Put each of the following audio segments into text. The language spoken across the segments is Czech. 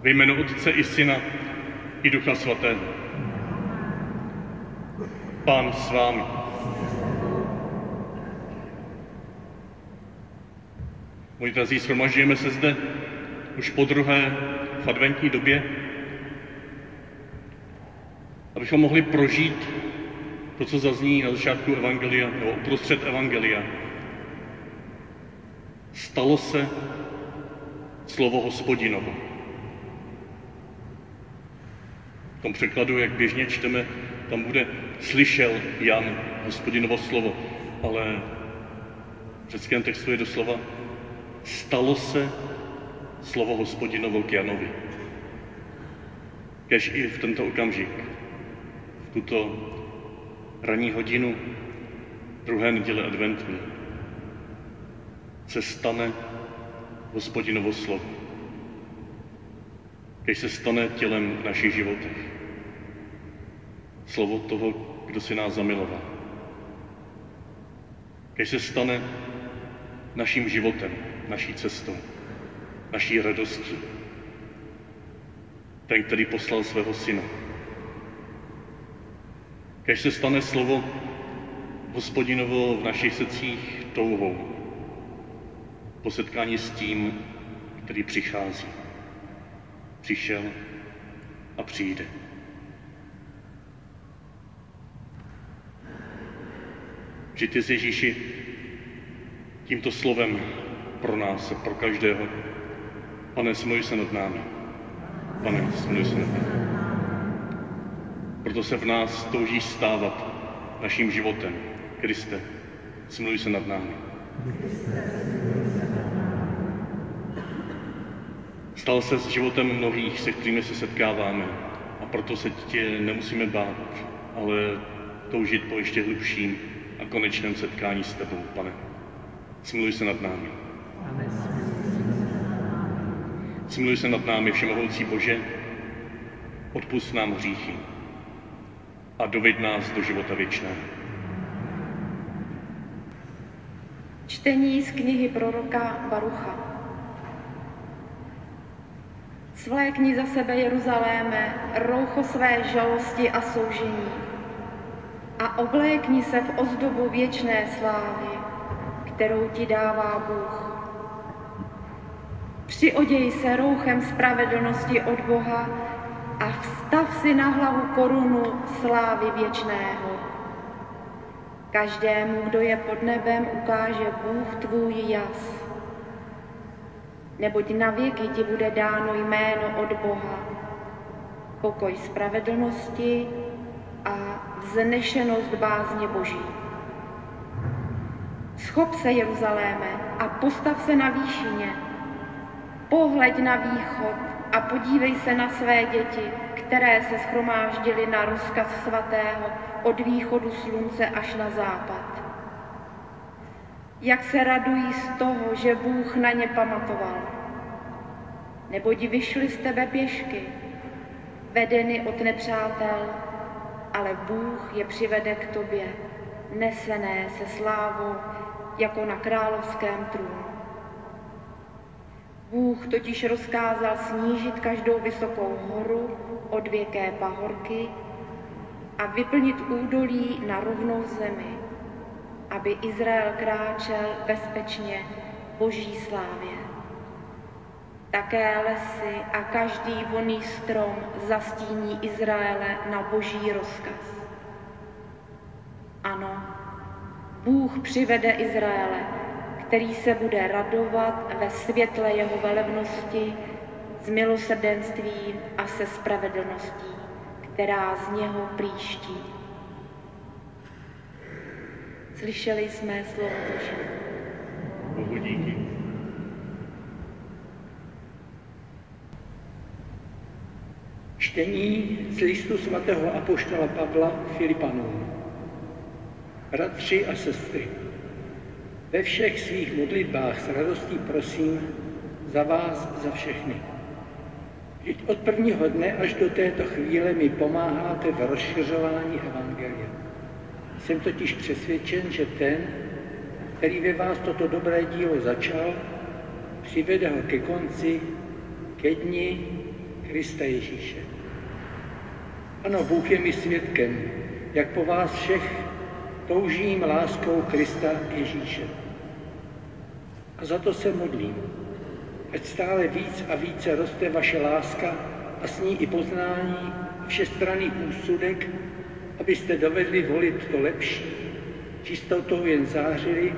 Ve jménu Otce i Syna i Ducha Svatého. Pán s vámi. Moji drazí, shromažďujeme se zde už podruhé v adventní době, abychom mohli prožít to, co zazní na začátku evangelia, nebo uprostřed evangelia. Stalo se slovo Hospodinovo. V tom překladu, jak běžně čteme, tam bude slyšel Jan Hospodinovo slovo, ale v řeckém textu je doslova stalo se slovo Hospodinovo k Janovi. Kéž i v tento okamžik, v tuto ranní hodinu druhé neděle adventní, se stane Hospodinovo slovo. Kéž se stane tělem v našich životech. Slovo toho, kdo si nás zamiloval. Kéž se stane naším životem, naší cestou, naší radostí. Ten, který poslal svého syna. Kéž se stane slovo Hospodinovo v našich srdcích touhou. Po setkání s tím, který přichází. Přišel a přijde. Vždyť ty jsi, Ježíši, tímto slovem pro nás, pro každého. Pane, smiluj se nad námi. Pane, smiluj se nad námi. Proto se v nás toužíš stávat naším životem. Kriste, smiluj se nad námi. Stal se s životem mnohých, se kterými se setkáváme, a proto se tě nemusíme bát, ale toužit po ještě hlubším a konečném setkání s tebou, Pane. Smiluj se nad námi. Smiluj se nad námi, všemohoucí Bože, odpusť nám hříchy a doveď nás do života věčného. Čtení z knihy proroka Barucha. Svlékni za sebe, Jeruzaléme, roucho své žalosti a soužení a oblékni se v ozdobu věčné slávy, kterou ti dává Bůh. Přioděj se rouchem spravedlnosti od Boha a vstav si na hlavu korunu slávy věčného. Každému, kdo je pod nebem, ukáže Bůh tvůj jas. Neboť na věky ti bude dáno jméno od Boha, pokoj spravedlnosti a vznešenost bázně Boží. Schop se, Jeruzaléme, a postav se na výšině, pohleď na východ a podívej se na své děti, které se shromáždily na rozkaz svatého od východu slunce až na západ. Jak se radují z toho, že Bůh na ně pamatoval. Neboť vyšli z tebe pěšky, vedeny od nepřátel, ale Bůh je přivede k tobě, nesené se slávou, jako na královském trůnu. Bůh totiž rozkázal snížit každou vysokou horu od věké pahorky a vyplnit údolí na rovnou zemi, aby Izrael kráčel bezpečně Boží slávě. Také lesy a každý vonný strom zastíní Izraele na Boží rozkaz. Ano, Bůh přivede Izraele, který se bude radovat ve světle jeho velebnosti, s milosrdenstvím a se spravedlností, která z něho příští. Slyšeli jsme slovo Boží. Bohu díky. Čtení z listu svatého apoštola Pavla Filipanům. Bratři a sestry, ve všech svých modlitbách s radostí prosím za vás, za všechny. Vždyť od prvního dne až do této chvíle mi pomáháte v rozšiřování evangelia. Jsem totiž přesvědčen, že ten, který ve vás toto dobré dílo začal, přivede ho ke konci, ke dni, Krista Ježíše. Ano, Bůh je mi svědkem, jak po vás všech toužím láskou Krista Ježíše. A za to se modlím, ať stále víc a více roste vaše láska a s ní i poznání, všestranný úsudek, abyste dovedli volit to lepší, čistotou jen zářili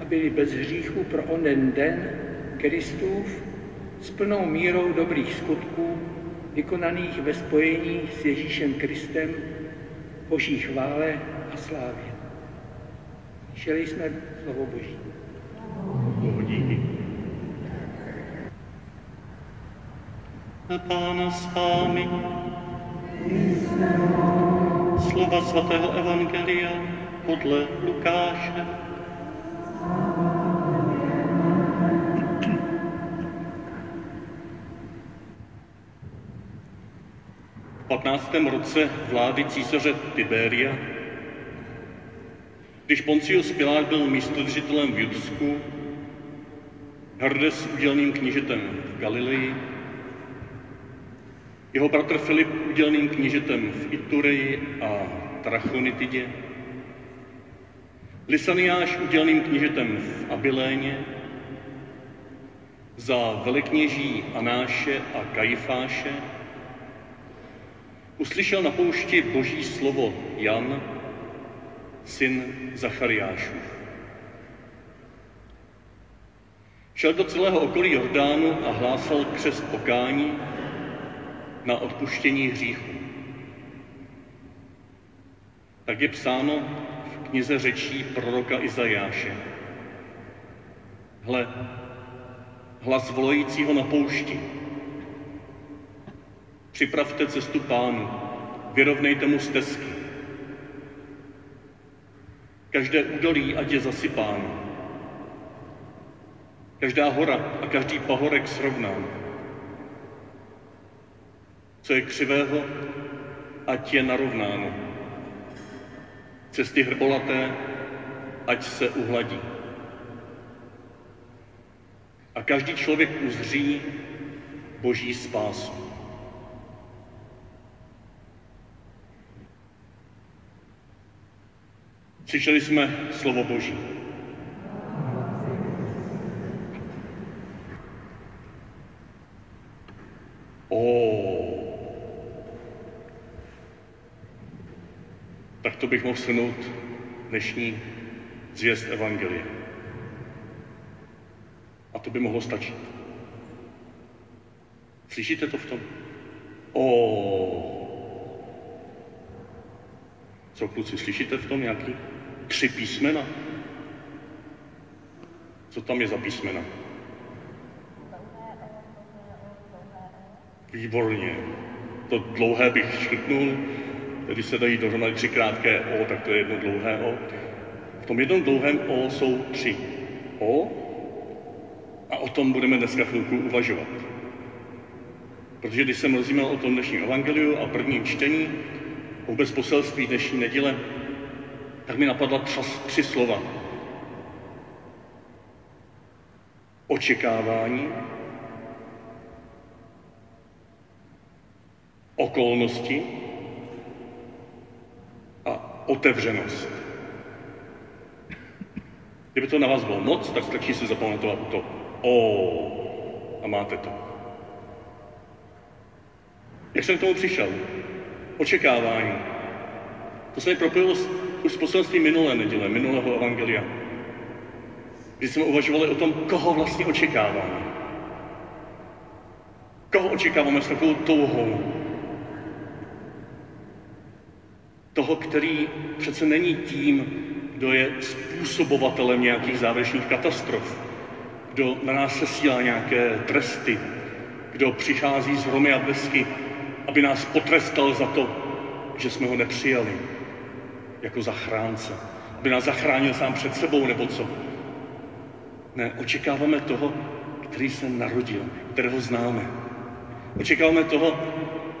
a byli bez hříchu pro onen den Kristův s plnou mírou dobrých skutků, vykonaných ve spojení s Ježíšem Kristem, Boží chvále a slávě. Slyšeli jsme slovo Boží. Pána s vámi. Slova svatého evangelia podle Lukáše. V 15. roce vlády císaře Tiberia, když Poncius Pilát byl místodržitelem v Judsku, Herodes udělným knížetem v Galileji, jeho bratr Filip udělným knížetem v Itureji a Trachonitidě, Lysaniáš udělným knížetem v Abiléně, za velekněží Anáše a Kajifáše, uslyšel na poušti Boží slovo Jan, syn Zachariášův. Šel do celého okolí Jordánu a hlásal křest pokání na odpuštění hříchů. Tak je psáno v knize řečí proroka Izajáše. Hle, hlas volajícího na poušti. Připravte cestu Pánu, vyrovnejte mu stezky. Každé údolí ať je zasypáno. Každá hora a každý pahorek srovnán. Co je křivého, ať je narovnáno. Cesty hrbolaté, ať se uhladí. A každý člověk uzří Boží spásu. Slyšeli jsme slovo Boží. Tak to bych mohl shrnout dnešní zvěst evangelie. A to by mohlo stačit. Slyšíte to v tom? Co kluci, slyšíte v tom nějaký 3 písmena? Co tam je za písmena? Výborně. To dlouhé bych škrtnul. Když se dají dohromady 3 krátké O, tak to je jedno dlouhé O. V tom jednom dlouhém O jsou 3 O a o tom budeme dneska chvilku uvažovat. Protože když jsem rozjímal o tom dnešním evangeliu a prvním čtení, vůbec poselství dnešní neděle, tak mi napadla 3 slova. Očekávání, okolnosti, otevřenost. Kdyby to na vás bylo moc, tak stačí si zapamatovat to O a máte to. Jak jsem k tomu přišel? Očekávání. To se mi propojilo už s poselstvím minulé neděle, minulého evangelia. Když jsme uvažovali o tom, koho vlastně očekáváme. Koho očekáváme s takovou touhou? Toho, který přece není tím, kdo je způsobovatelem nějakých závěrečných katastrof, kdo na nás sesílá nějaké tresty, kdo přichází z hromy a blesky, aby nás potrestal za to, že jsme ho nepřijali jako zachránce, aby nás zachránil sám před sebou nebo co. Ne, očekáváme toho, který se narodil, kterého známe. Očekáváme toho,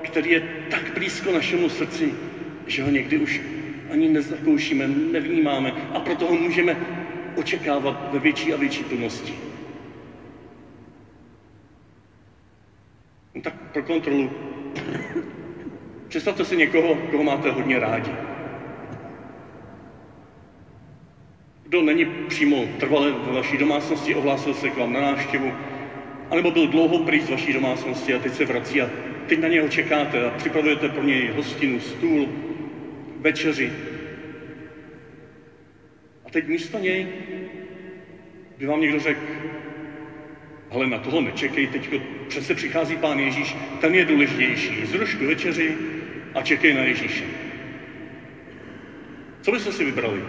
který je tak blízko našemu srdci, že ho někdy už ani nezakoušíme, nevnímáme a proto ho můžeme očekávat ve větší a větší plnosti. tak pro kontrolu. Představte si někoho, koho máte hodně rádi. Kdo není přímo trvale ve vaší domácnosti, ohlásil se k vám na návštěvu, anebo byl dlouho pryč z vaší domácnosti a teď se vrací a teď na něho čekáte a připravujete pro něj hostinu, stůl, večeři. A teď místo něj by vám někdo řekl, ale na toho nečekej, teď přece přichází Pán Ježíš, ten je důležitější. Zruš tu večeři a čekej na Ježíše. Co byste si vybrali?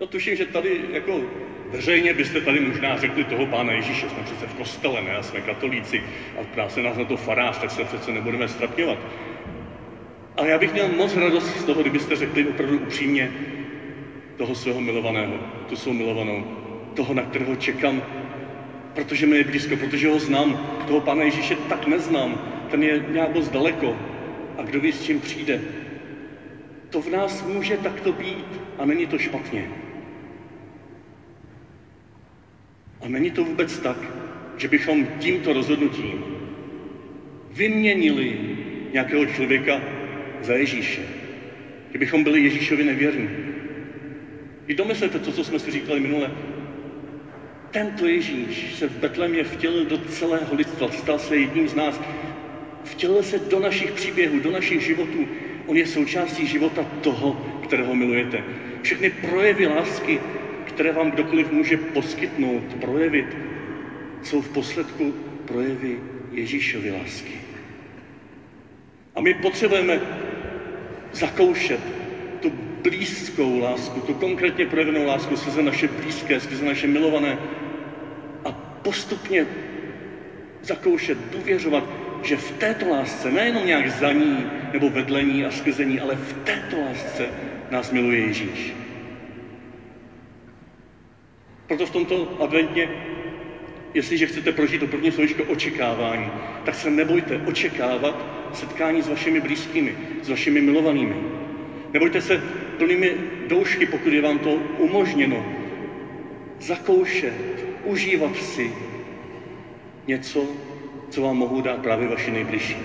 No tuším, že tady jako veřejně byste tady možná řekli toho Pána Ježíše, jsme přece v kostele, ne? A jsme katolíci a ptá se nás na to farář, tak se přece nebudeme ztrapňovat. Ale já bych měl moc radost z toho, kdybyste řekli opravdu upřímně toho svého milovaného, tu svou milovanou, toho, na kterého čekám, protože mi je blízko, protože ho znám, toho Pána Ježíše tak neznám, ten je nějak moc daleko a kdo ví, s čím přijde. To v nás může takto být a není to špatně. A není to vůbec tak, že bychom tímto rozhodnutím vyměnili nějakého člověka za Ježíše. Kdybychom byli Ježíšovi nevěrní. I domyslete to, co jsme si říkali minule. Tento Ježíš se v Betlémě vtělil do celého lidstva, stal se jedním z nás. Vtělil se do našich příběhů, do našich životů. On je součástí života toho, kterého milujete. Všechny projevy lásky, které vám kdokoliv může poskytnout, projevit, jsou v posledku projevy Ježíšovy lásky. A my potřebujeme zakoušet tu blízkou lásku, tu konkrétně projevenou lásku skrze naše blízké, skrze naše milované a postupně zakoušet, důvěřovat, že v této lásce, nejenom nějak za ní nebo vedle ní a skrze ní, ale v této lásce nás miluje Ježíš. Proto v tomto adventně, jestliže chcete prožít to první slovíčko očekávání, tak se nebojte očekávat setkání s vašimi blízkými, s vašimi milovanými. Nebojte se plnými doušky, pokud je vám to umožněno, zakoušet, užívat si něco, co vám mohou dát právě vaši nejbližší.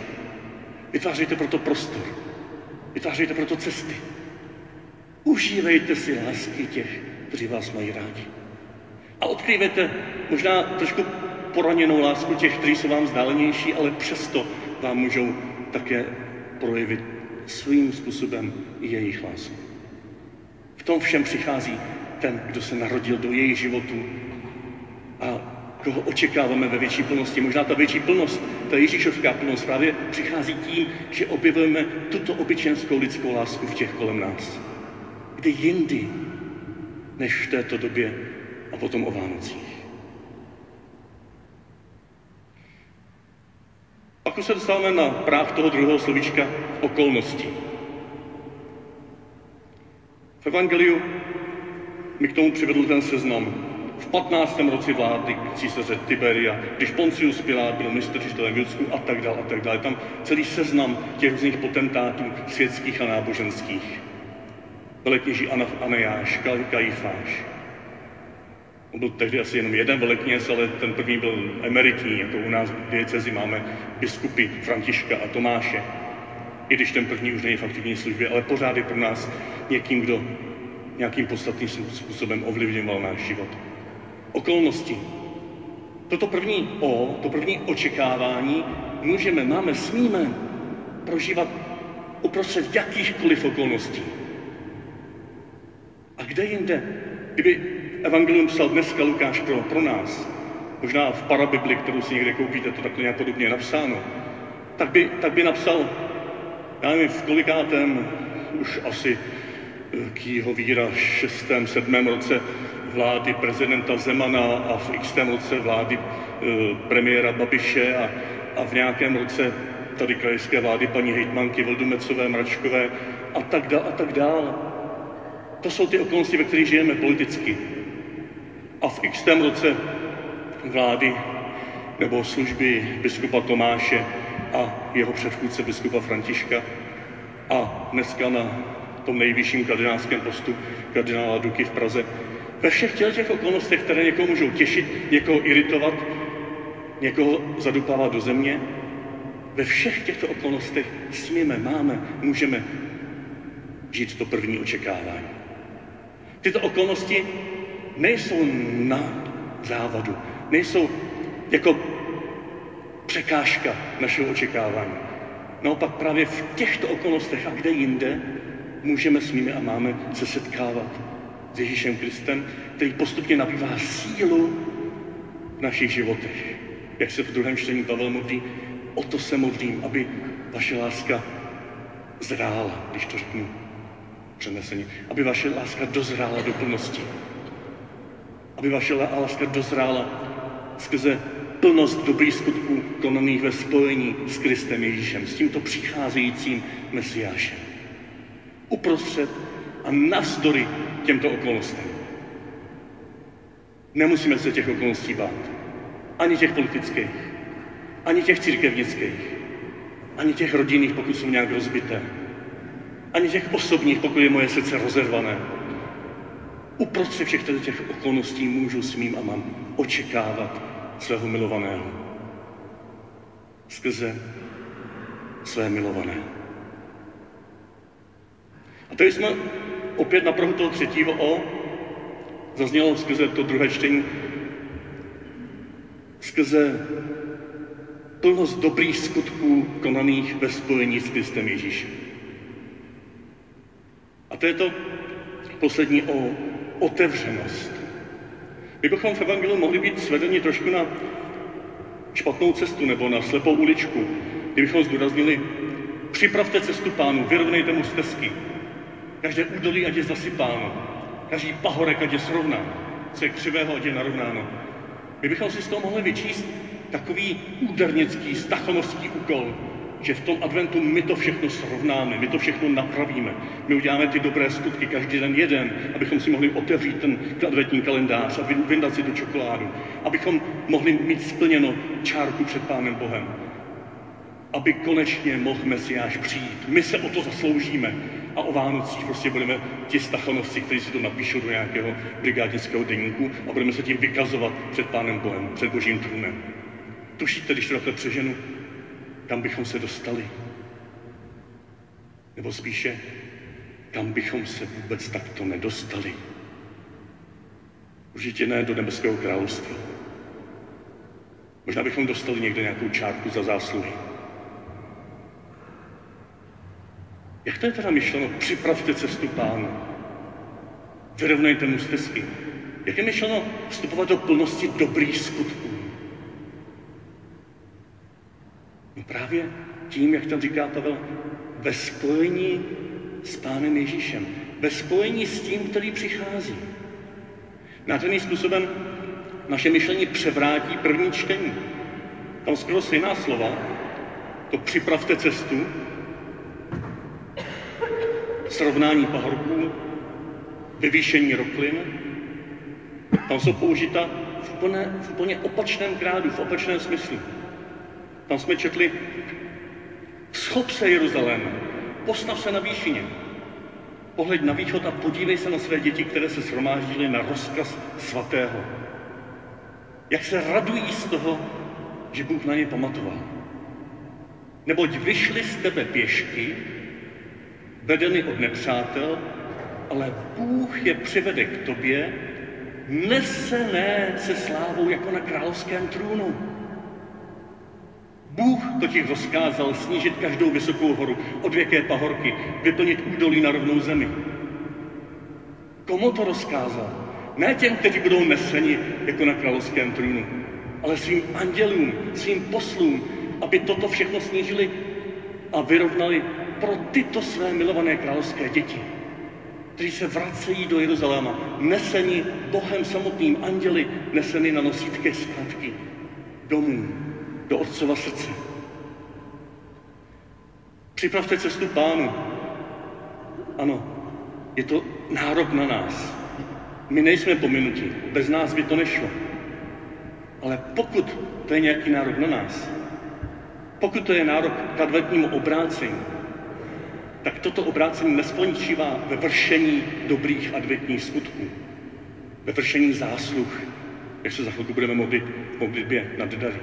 Vytvářejte proto prostor, vytvářejte proto cesty. Užívejte si lásky těch, kteří vás mají rádi. A odkryjte možná trošku poraněnou lásku těch, kteří jsou vám vzdálenější, ale přesto vám můžou také projevit svým způsobem i jejich lásku. V tom všem přichází ten, kdo se narodil do jejich životů a koho očekáváme ve větší plnosti. Možná ta větší plnost, ta Ježíšovská plnost právě přichází tím, že objevujeme tuto obyčejnou lidskou lásku v těch kolem nás. Kdy jindy, než v této době a potom o Vánocích. Pak už se dostáváme na práh toho druhého slovíčka okolnosti. V evangeliu mi k tomu přivedl ten seznam. V 15. roce vlády císaře Tiberia, když Poncius Pilát byl mistržitelem v Judsku a tak dále. Tam celý seznam těch různých potentátů světských a náboženských. Velekněží Anáš, Kajifáš. On byl tehdy asi jenom jeden velekněz, ale ten první byl emeritní, jako u nás v diecezi máme biskupy Františka a Tomáše. I když ten první už není v aktivní službě, ale pořád je pro nás někým, kdo nějakým podstatným způsobem ovlivňoval náš život. Okolnosti. Toto první to první očekávání smíme prožívat uprostřed jakýchkoliv okolností. A kde jinde, kdyby evangelium psal dneska Lukáš pro nás, možná v parabibli, kterou si někde koupíte, to takhle nějak podobně je napsáno, tak by napsal, já nevím, v kolikátém, už asi k jeho víra 6., 7. roce vlády prezidenta Zemana a v xtém roce vlády premiéra Babiše a v nějakém roce tady krajské vlády paní hejtmanky Veldumecové, Mračkové a tak dále, a tak dále. To jsou ty okolnosti, ve kterých žijeme politicky. A v xtém roce vlády nebo služby biskupa Tomáše a jeho předchůdce biskupa Františka a dneska na tom nejvyšším kardinálském postu kardinála Duky v Praze Ve všech těch okolnostech, které někoho můžou těšit, někoho iritovat, někoho zadupávat do země, ve všech těchto okolnostech smíme, můžeme žít to první očekávání. Tyto okolnosti nejsou na závadu, nejsou jako překážka našeho očekávání. Naopak právě v těchto okolnostech a kde jinde můžeme, smíme a máme se setkávat s Ježíšem Kristem, který postupně nabývá sílu v našich životech. Jak se v druhém čtení Pavel modlí, o to se modlím, aby vaše láska zrála, když to řeknu přeneseně, aby vaše láska dozrála do plnosti. Aby vaše láska dozrála skrze plnost dobrých skutků konaných ve spojení s Kristem Ježíšem, s tímto přicházejícím Mesiášem. Uprostřed a navzdory těmto okolnostem. Nemusíme se těch okolností bát. Ani těch politických, ani těch církevnických, ani těch rodinných, pokud jsou nějak rozbité, ani těch osobních, pokud je moje srdce rozervané. Uprostřed všech těch okolností můžu, smím a mám očekávat svého milovaného. Skrze své milované. A tady jsme opět na prahu toho třetího O. Zaznělo skrze to druhé čtení. Skrze plnost dobrých skutků konaných ve spojení s Kristem Ježíšem. A to je to poslední O. Otevřenost. My bychom v evangeliu mohli být svedeni trošku na špatnou cestu nebo na slepou uličku, kdybychom zdůraznili, připravte cestu Pánu, vyrovnejte mu stezky. Každé údolí, ať je zasypáno. Každý pahorek, ať je srovnán. Co je křivého, ať je narovnáno. My bychom si z toho mohli vyčíst takový údernický, stachonovský úkol, že v tom adventu my to všechno srovnáme, my to všechno napravíme. My uděláme ty dobré skutky každý den jeden, abychom si mohli otevřít ten adventní kalendář a vyndat si tu čokoládu. Abychom mohli mít splněno čárku před Pánem Bohem. Aby konečně mohl Mesiáš přijít. My se o to zasloužíme. A o Vánocích prostě budeme ti stachonovci, kteří si to napíšou do nějakého brigádnického deníku a budeme se tím vykazovat před Pánem Bohem, před Božím trůnem. Tušíte, když to takhle přeženu, kam bychom se dostali? Nebo spíše, kam bychom se vůbec takto nedostali? Určitě ne do nebeského království. Možná bychom dostali někde nějakou čárku za zásluhy. Jak to je teda myšleno? Připravte cestu Pánu. Vyrovnejte mu stezky. Jak je myšleno vstupovat do plnosti dobrých skutků? No právě tím, jak tam říká Pavel, ve spojení s Pánem Ježíšem. Ve spojení s tím, který přichází. Nádherným způsobem naše myšlení převrátí první čtení. Tam skoro stejná slova, to připravte cestu, srovnání pahorků, vyvýšení roklin, tam jsou použita v úplně opačném grádu, v opačném smyslu. Tam jsme četli, schop se Jeruzaléma, postav se na výšině, pohled na východ a podívej se na své děti, které se shromáždily na rozkaz svatého. Jak se radují z toho, že Bůh na ně pamatoval. Neboť vyšli z tebe pěšky, vedeny od nepřátel, ale Bůh je přivede k tobě, nesené se slávou jako na královském trůnu. Bůh totiž rozkázal snížit každou vysokou horu, odvěké pahorky, vyplnit údolí na rovnou zemi. Komu to rozkázal? Ne těm, kteří budou neseni jako na královském trůnu, ale svým andělům, svým poslům, aby toto všechno snížili a vyrovnali pro tyto své milované královské děti, kteří se vracejí do Jeruzaléma, neseni Bohem samotným, anděli, neseni na nosítkách zpátky domů, do Otcova srdce. Připravte cestu Pánu. Ano, je to nárok na nás. My nejsme pominutí, bez nás by to nešlo. Ale pokud to je nějaký nárok na nás, pokud to je nárok k adventnímu obrácení, tak toto obrácení neskončívá ve vršení dobrých adventních skutků. ve vršení zásluh, jak se za chvilku budeme modlit v modlitbě nad dary.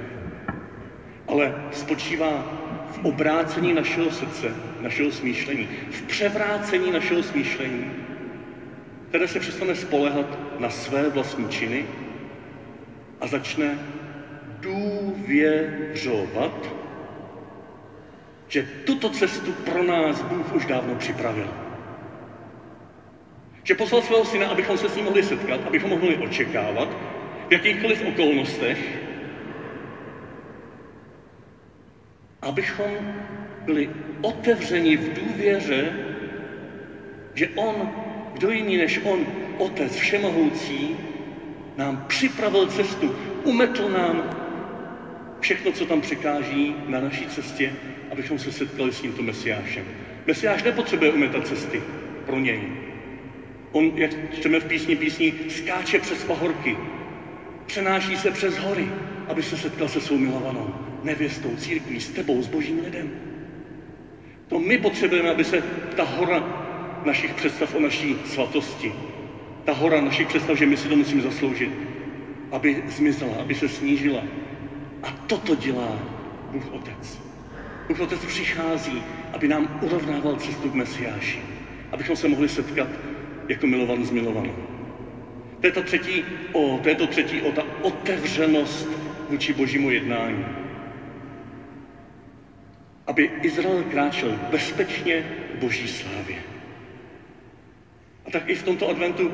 Ale spočívá v obrácení našeho srdce, našeho smýšlení, v převrácení našeho smýšlení, které se přestane spoléhat na své vlastní činy a začne důvěřovat, že tuto cestu pro nás Bůh už dávno připravil. Že poslal svého syna, abychom se s ním mohli setkat, abychom mohli očekávat v jakýchkoliv okolnostech, abychom byli otevřeni v důvěře, že on, kdo jiný než on, Otec Všemohoucí, nám připravil cestu, umetl nám všechno, co tam překáží na naší cestě, abychom se setkali s tímto Mesiášem. Mesiáš nepotřebuje umetat cesty pro něj. On, jak čteme v písni, skáče přes pahorky, přenáší se přes hory, aby se setkal se svou milovanou nevěstou, církví, s tebou, s božím lidem. To my potřebujeme, aby se ta hora našich představ o naší svatosti, ta hora našich představ, že my si to musíme zasloužit, aby zmizela, aby se snížila. A toto dělá Bůh Otec. Bůh Otec přichází, aby nám urovnával cestu k Mesiáši, abychom se mohli setkat jako milovan s milovanou. To je to třetí, ta otevřenost vůči božímu jednání. Aby Izrael kráčel bezpečně v boží slávě. A tak i v tomto adventu,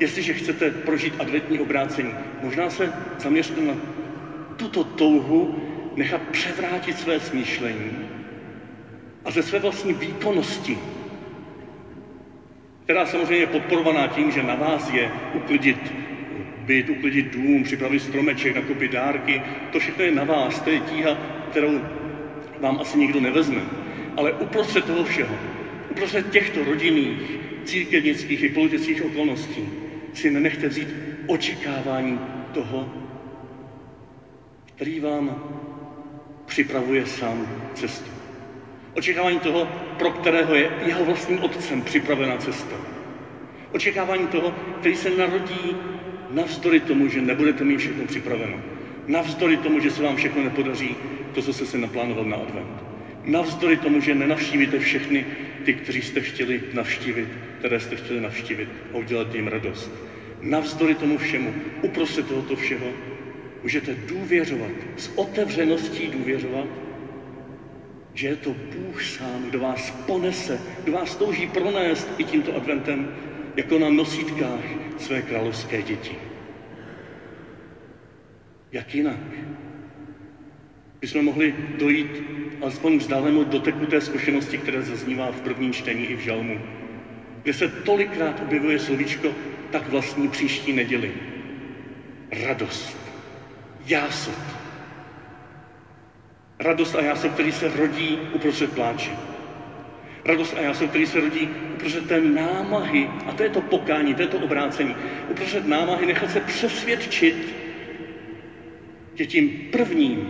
jestliže chcete prožít adventní obrácení, možná se zaměřte na tuto touhu nechat převrátit své smýšlení a ze své vlastní výkonnosti, která samozřejmě je podporovaná tím, že na vás je uklidit byt, uklidit dům, připravit stromeček, nakoupit dárky, to všechno je na vás, to je tíha, kterou vám asi nikdo nevezme. Ale uprostřed toho všeho, uprostřed těchto rodinných, církevnických i politických okolností si nenechte vzít očekávání toho, který vám připravuje sám cestu. Očekávání toho, pro kterého je jeho vlastním otcem připravena cesta. Očekávání toho, který se narodí navzdory tomu, že nebudete mít všechno připraveno. Navzdory tomu, že se vám všechno nepodaří, to, co jste se naplánoval na advent. Navzdory tomu, že nenavštívíte všechny ty, kteří jste chtěli navštívit, které jste chtěli navštívit a udělat jim radost. Navzdory tomu všemu, uprostřed tohoto všeho, můžete důvěřovat, s otevřeností důvěřovat, že je to Bůh sám, kdo vás ponese, kdo vás touží pronést i tímto adventem, jako na nosítkách své královské děti. Jak jinak? Bychom mohli dojít alespoň vzdálenou doteku té zkušenosti, která zaznívá v prvním čtení i v žalmu, kde se tolikrát objevuje slovíčko tak vlastní příští neděli. Radost. Jásot. Radost a jásot, který se rodí uprostřed pláče. Radost a jásot, který se rodí uprostřed té námahy, a to je to pokání, to je to obrácení, uprostřed námahy nechat se přesvědčit, že tím prvním,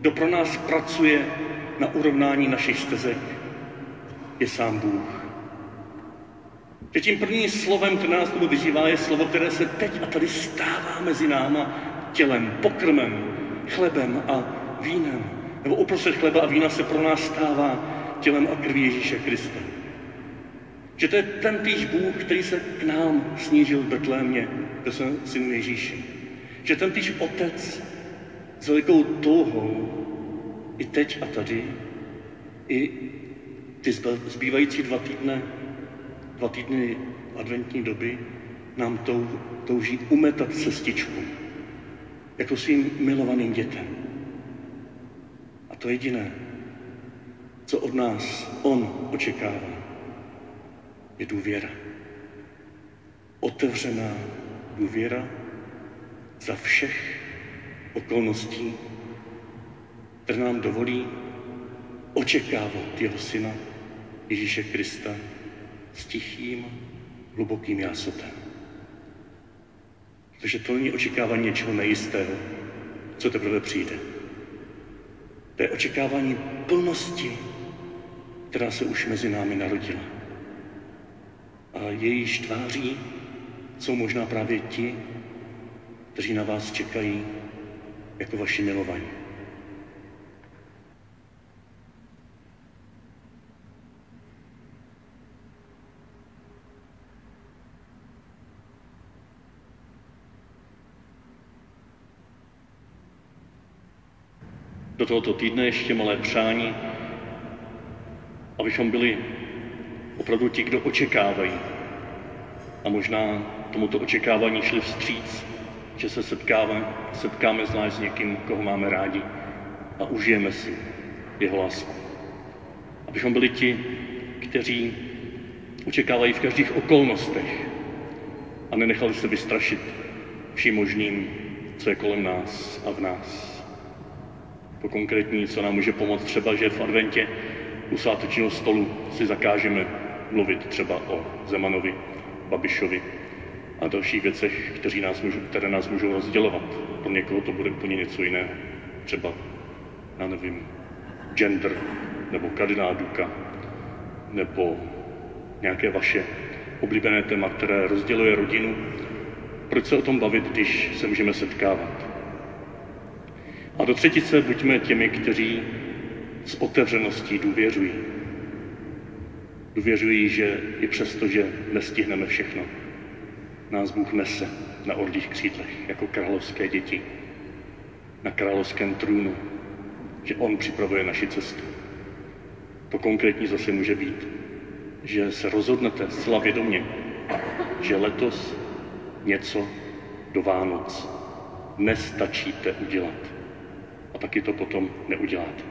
kdo pro nás pracuje na urovnání našich stezek, je sám Bůh. Že tím prvním slovem, které nás tomu vyzývá, je slovo, které se teď a tady stává mezi náma tělem, pokrmem, chlebem a vínem. Nebo uprostřed chleba a vína se pro nás stává tělem a krví Ježíše Krista. Že to je ten týž Bůh, který se k nám snížil v Betlémě ve svém synu Ježíši. Že ten týž Otec s velikou touhou i teď a tady, i ty zbývající dva týdny adventní doby, nám touží umetat cestičku jako svým milovaným dětem. A to jediné, co od nás on očekává, je důvěra. Otevřená důvěra za všech okolností, které nám dovolí očekávat jeho syna Ježíše Krista s tichým, hlubokým jásotem. Protože to není očekávání něčeho nejistého, co teprve přijde. To je očekávání plnosti, která se už mezi námi narodila. A jejíž tváří jsou možná právě ti, kteří na vás čekají jako vaši milovaní. Do tohoto týdne ještě malé přání, abychom byli opravdu ti, kdo očekávají. A možná tomuto očekávání šli vstříc, že se setkáme zvlášť s někým, koho máme rádi a užijeme si jeho lásku. Abychom byli ti, kteří očekávají v každých okolnostech a nenechali se vystrašit vším možným, co je kolem nás a v nás. To konkrétní, co nám může pomoct, třeba, že v adventě u svátečního stolu si zakážeme mluvit třeba o Zemanovi, Babišovi a dalších věcech, které nás můžou rozdělovat. Pro někoho to bude úplně něco jiné. Třeba, já nevím, gender, nebo kardinál Duka, nebo nějaké vaše oblíbené téma, které rozděluje rodinu. Proč se o tom bavit, když se můžeme setkávat? A do třetice buďme těmi, kteří s otevřeností důvěřují. Důvěřují, že i přesto, že nestihneme všechno, nás Bůh nese na orlích křídlech jako královské děti, na královském trůnu, že On připravuje naši cestu. To konkrétní zase může být, že se rozhodnete zcela vědomě, že letos něco do Vánoc nestačíte udělat. A taky to potom neuděláte.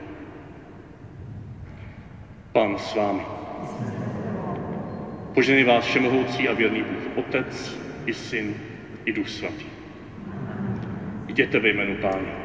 Pán s vámi. Požehnej vás všemohoucí a věrný Bůh, Otec i Syn i Duch Svatý. Jděte ve jménu Páně.